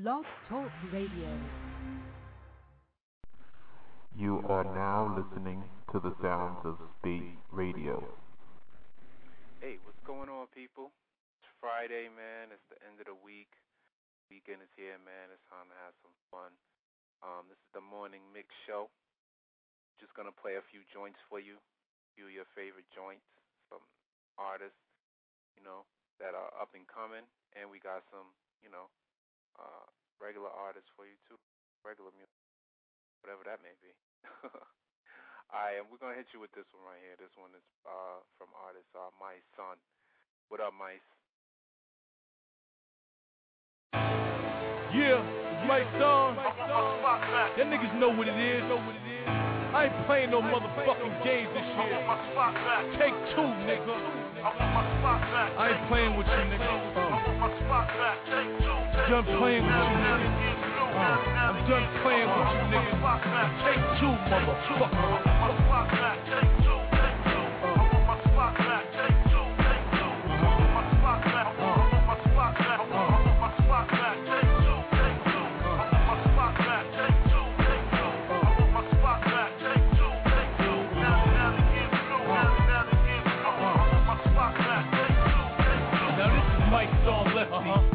Blog Talk Radio. You are now listening to the sounds of State Radio. Hey, what's going on, people? It's Friday, man. It's the end of the week. Weekend is here, man. It's time to have some fun. This is the Morning Mix Show. Just going to play a few joints for you. A few of your favorite joints. Some artists, you know, that are up and coming. And we got some, you know, regular artists for you too. Regular music, whatever that may be. Alright, and we're going to hit you with this one right here. This one is from artist My Son. What up, Mice? Yeah, it's My Son. That niggas know what it is. I ain't playing no motherfucking games this year. Take two, nigga. I ain't playing with you, nigga. I'm done playing with you, nigga. I'm done playing with you, nigga. Take two, motherfucker.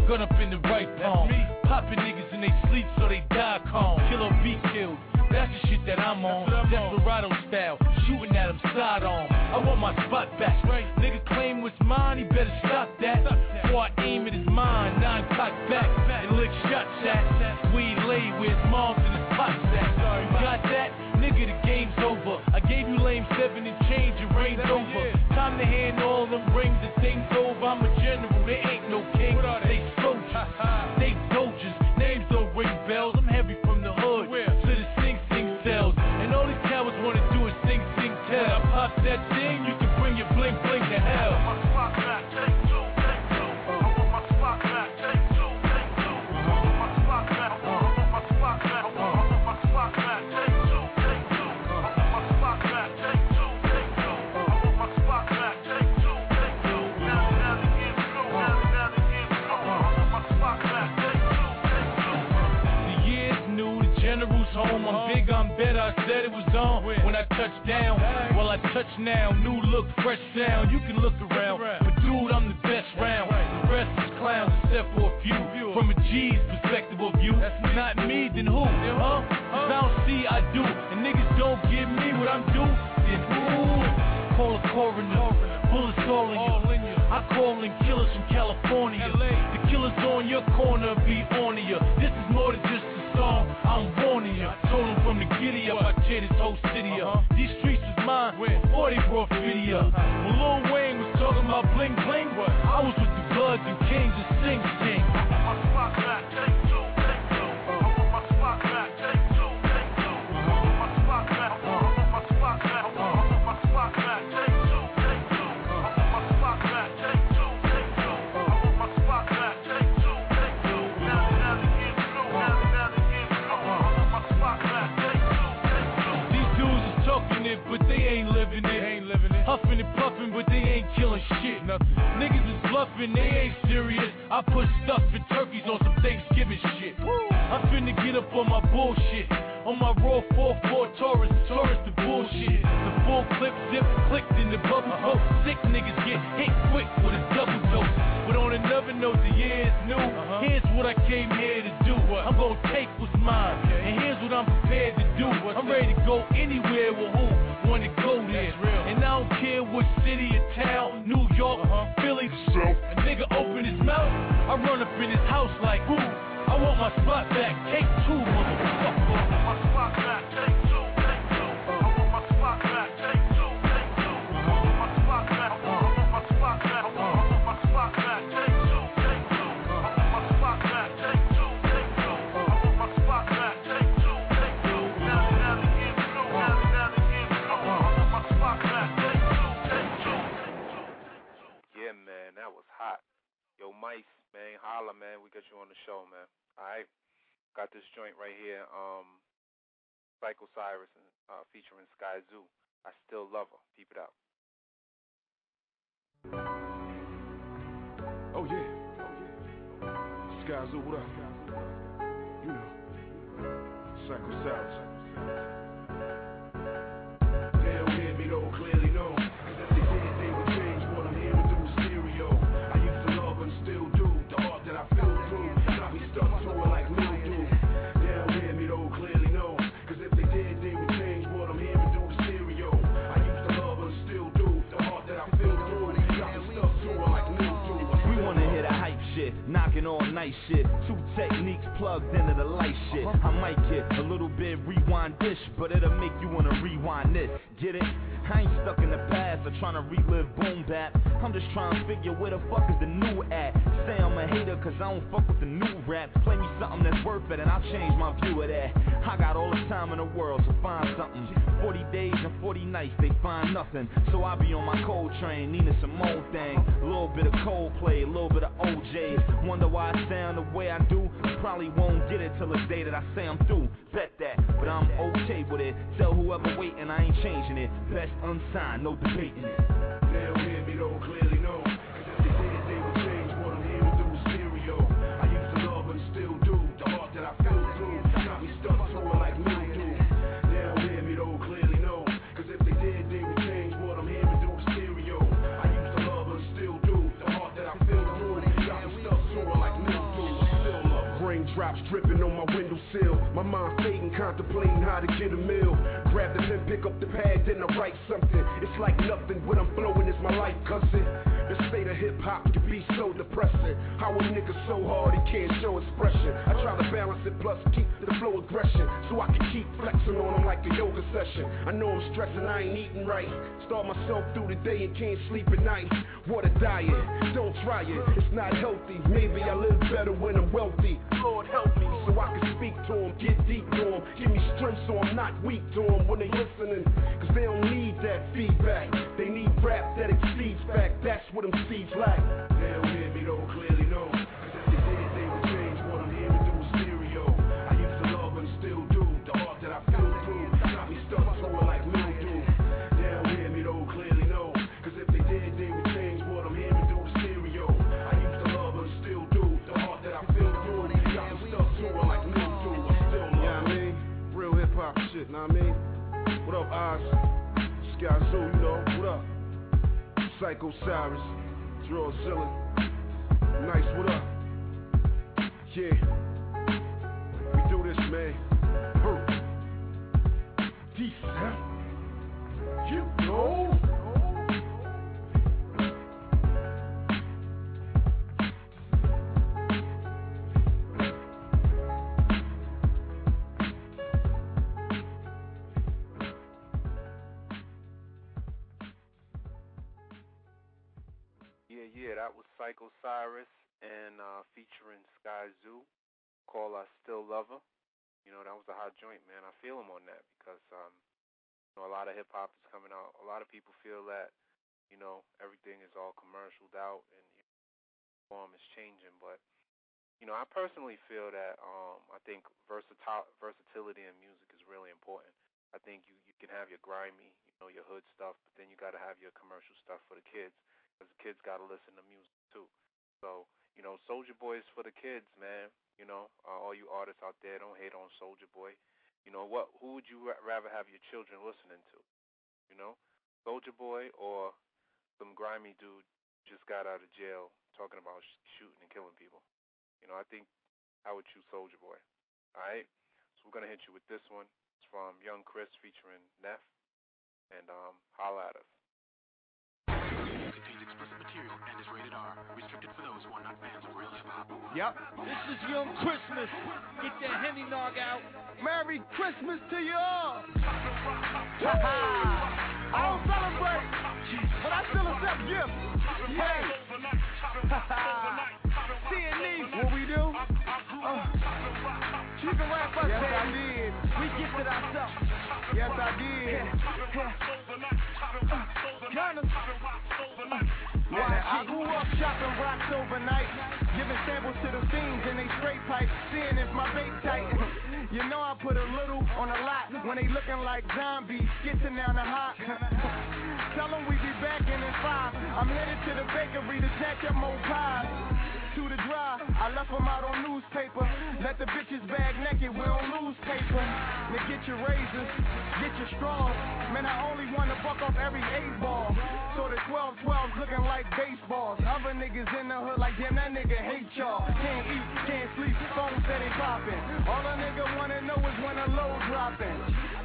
Gun up in the right palm, popping niggas in they sleep so they die calm. Killer be killed, that's the shit that I'm on. Desperado style, shooting at him side on. I want my spot back, right? Nigga claim what's mine, he better stop that. Before I aim at his mind, 9 cock back, and lick shots at. We laid with his moms and his pops at. You got that? Nigga, the game's over. I gave you lame 7 and change, your reign's over. Time to hand all them rings and things over. I'm a general, there ain't no king. They soldiers, they soldiers. Names don't ring bells. I'm heavy from the hood to the Sing Sing cells. And all these cowards wanna do is sing, sing, tell. When I pop that thing, you can bring your bling, bling to hell. Home. I'm big, I'm better, I said it was on when I touched down. Well, I touch now, new look, fresh sound. You can look around, but dude, I'm the best round. The rest is clowns, except for a few. From a G's perspective of you, not me, then who? Huh? Cause I don't see, I do. And niggas don't give me what I'm due, then who? Call a coroner, bullets all in you. I call in killers from California. The killers on your corner be on you. This is more than just I'm warning ya. I told him from the giddy up, I tear this whole city up. These streets is mine before they brought fitty up. When Lil Wayne was talking about bling bling, I was with the Bloods and Kings and Sing Sing. But they ain't living it. Huffing and puffing, but they ain't killing shit. Nothing. Niggas is bluffing, they ain't serious. I put stuff in turkeys on some Thanksgiving shit. Woo. I'm finna get up on my bullshit. On my raw 4-4 Taurus the bullshit. The full clip zip clicked in the bubble coat. Sick niggas get hit quick with a double dose. But on another note, the year is new. Here's what I came here to do. I'm gonna take what's mine, and here's what I'm prepared to do. I'm ready to go anywhere with who wanna go there. And I don't care what city or town, New York, Philly, a nigga open his mouth, I run up in his house like who? I want my spot back, take two, motherfucker. I want my spot back, take two, take two. I want my spot back, take two, take two. I want my spot back, I want my spot back, I want my spot back, take two, take two. I want my spot back, take two, take two. I want my spot back, take two, take two. Now the game is over, now the game is over. I want my spot back, take two, take two. Yeah, man, that was hot. Yo, Mice. Man, holla, man. We got you on the show, man. All right. Got this joint right here. Psycho Cyrus featuring Skyzoo. I Still Love Her. Peep it out. Oh, yeah. Skyzoo, what up? you know, Psycho Cyrus. They don't hear me though, clearly no. Cause if they did, they would change what I'm hearing through stereo. I used to love and still do the art that I feel through. Now we stuck to it like mildew. They don't hear me though, clearly no. Cause if they did, they would change what I'm hearing through stereo. I used to love and still do the art that I feel through. Now we stuck to it like mildew. We wanna hear the hype shit, knocking all night shit. Two techniques plugged into the light shit. I might get a little bit rewind-ish, but it'll make you wanna rewind this. Get it? I ain't stuck in the past or tryna relive boom bap. I'm just trying to figure where the fuck is the new at. Say I'm a hater cause I don't fuck with the new rap. Play me something that's worth it and I'll change my view of that. I got all the time in the world to find something. 40 days and 40 nights they find nothing. So I be on my cold train, Nina Simone thing. A little bit of Coldplay, a little bit of OJ. Wonder why I sound the way I do. Probably won't get it till the day that I say I'm through. Bet that, but I'm okay with it. Tell whoever waiting I ain't changing it. Best unsigned, no debating it. They don't hear me though, clearly no. Cause if they did, they would change what I'm hearing through stereo. I used to love and still do the art that I feel through. Got me stuck to it like mildew. They don't hear me though, clearly no. Cause if they did, they would change what I'm hearing through stereo. I used to love and still do the art that I feel through. Got me stuck to it like mildew. Still love. Raindrops dripping on my windowsill. My mind fading, contemplating how to get a meal. Grab the pen, pick up the pad, then I write something. It's like nothing, what I'm blowing is my life cussing. The state of hip-hop can be so depressing. How a nigga so hard he can't show expression. I try to balance it, plus keep the flow aggression. So I can keep flexing on him like a yoga session. I know I'm stressing, I ain't eating right. Starve myself through the day and can't sleep at night. What a diet, don't try it, it's not healthy. Maybe I live better when I'm wealthy. Lord help me, so I can speak to him, get deep to him. Give me strength so I'm not weak to him. When they listening, cause they don't need that feedback. They need rap that exceeds fact. That's what them seeds lack. They don't hear me though, clearly no. Cause if they did, they would change what I'm hearing through stereo. I used to love and still do the art that I feel through. Got me stuck to it like mildew. They don't hear me though, clearly no. Cause if they did, they would change what I'm hearing through stereo. I used to love and still do the art that I feel through. Got me stuck to it like mildew. Still love. Yeah, I mean, real hip hop shit, know what I mean? What up, Oz? Skyzoo, you know, what up? Psycho Cyrus, Drawzilla, nice, what up? Yeah, we do this, man. Hurt. Decent, huh? You know? That was Psycho Cyrus and featuring Skyzoo, call I Still Lover. You know, that was a hot joint, man. I feel him on that because you know, a lot of hip-hop is coming out. A lot of people feel that, you know, everything is all commercialed out and form is changing. But, you know, I personally feel that I think versatility in music is really important. I think you can have your grimy, you know, your hood stuff, but then you got to have your commercial stuff for the kids. Because the kids got to listen to music, too. So, you know, Soulja Boy is for the kids, man. You know, all you artists out there, don't hate on Soulja Boy. You know, who would you rather have your children listening to? You know, Soulja Boy or some grimy dude just got out of jail talking about shooting and killing people? You know, I think I would choose Soulja Boy. All right? So we're going to hit you with this one. It's from Young Chris featuring Neff. And holla at us. And is rated R, restricted for those who are not fans of real hip-hop. Yep. This is Young Christmas. Get that Henny nog out. Merry Christmas to you all. I don't celebrate, but I still accept gifts. Hey. Seeing these, what we do? You can rap us, yes, baby. I did. We gifted ourselves. Yes, I did. Man, I grew up chopping rocks overnight, giving samples to the fiends in they straight pipes, seeing if my bait tight. You know I put a little on a lot when they looking like zombies, getting down the hot. Tell them we be back in 5. I'm headed to the bakery to jack up more pies. to the drive. I left them out on newspaper. Let the bitches bag naked, we don't lose paper. Now get your razors, get your straws. Man, I only want to buck off every 8 ball. So the 12-12's looking like baseballs. Other niggas in the hood like, damn, that nigga hate y'all. Can't eat, can't sleep, phones that ain't popping. All a nigga want to know is when a load dropping.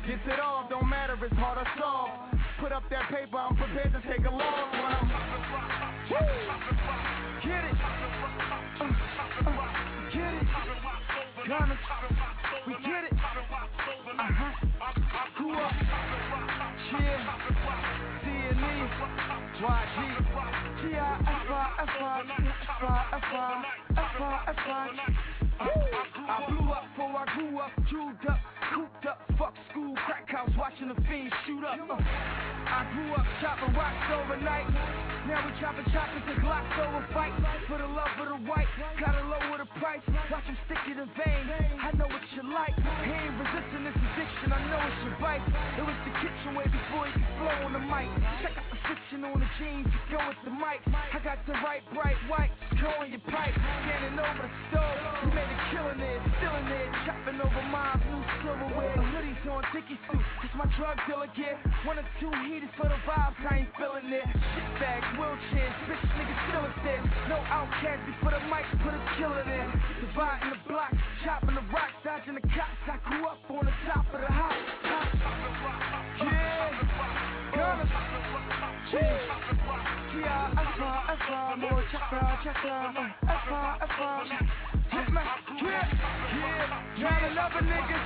Gets it off, don't matter if it's hard or soft. Put up that paper, I'm prepared to take a long one. Get it. Get it. Diamonds. We get it. Cool up. Cheer. D&E. YG. I blew up before I grew up, chewed up, cooped up, fuck school, crack house, watching the fiends shoot up. I grew up chopping rocks overnight. Now we chopping to Glocks over fight. For the love of the white, gotta lower the price. Watch him stick in the vein. I know what you like. He ain't resisting this addiction. I know it's your vice. It was the kitchen way before you could flow on the mic. Check out the stitching on the jeans. You go with the mic. I got the right bright white. Go on your pipe. Standing over the stove. You made a killing it, stealing it, chopping over my blue silverware. Hoodies on dicky suit. It's my drug dealer gear. 1 or 2 heat. For the vibes, I ain't feeling it. Shit bags, wheelchairs, bitch niggas still is there. No outcast for the mic, put a killer in. Dividing the block, chopping the rocks, dodging the cops. I grew up on the top of the house. Yeah, gonna cheese. Yeah, I saw more chakra. Hit my grip. Yeah, trying to love a nigga.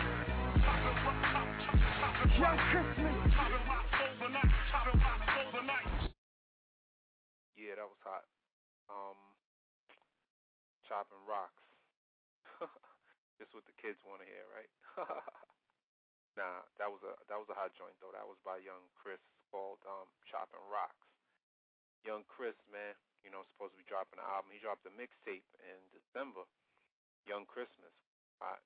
Young Christmas. Yeah, that was hot. Chopping rocks. Just what the kids want to hear, right? Nah, that was a hot joint though. That was by Young Chris, called Chopping Rocks. Young Chris, man, you know, supposed to be dropping an album. He dropped a mixtape in December, Young Christmas. Hot.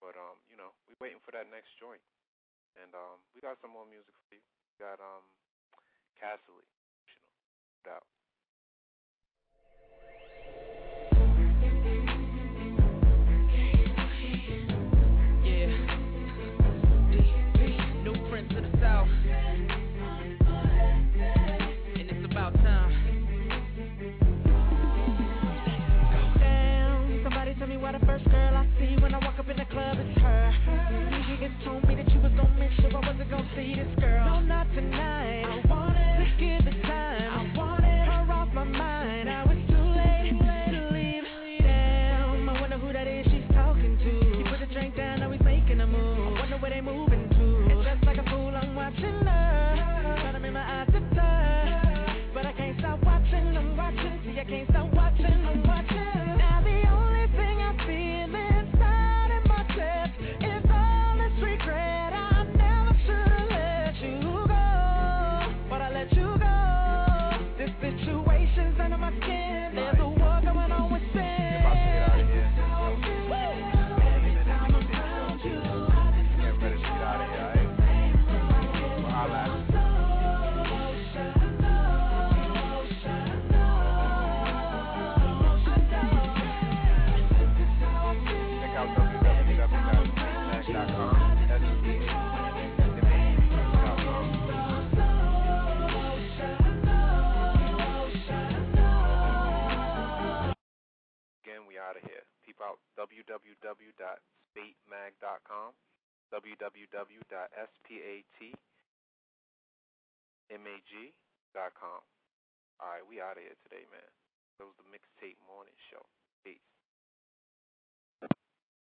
But you know, we waiting for that next joint. And we got some more music for you. We got Cassidy. Put out. Yeah. New Prince of the South. And it's about time. Damn, somebody tell me why the first girl I see when I walk up in the club is her. Niggas told me that you was gonna make sure I wasn't gonna see this girl. No, not tonight. I want it. Let's give it time. I want it. Her off my mind. Now it's too late to leave. Damn, I wonder who that is she's talking to. He put the drink down, now he's making a move. I wonder where they moving to. It's just like a fool, I'm watching her. Trying to make my eyes to turn. But I can't stop watching, I'm watching. See, I can't stop watching, I'm watching. Now the only thing I feel inside of my chest is regret. I never should have let you go, but I let you go. This situation's under my skin. There's a war going on within. If I stay out of here, I'm around you. Get ready to get out of here, eh? Well, I'll ask. Check out www.spatmag.com. Out of here. Peep out www.spatmag.com, www.spatmag.com. All right, we out of here today, man.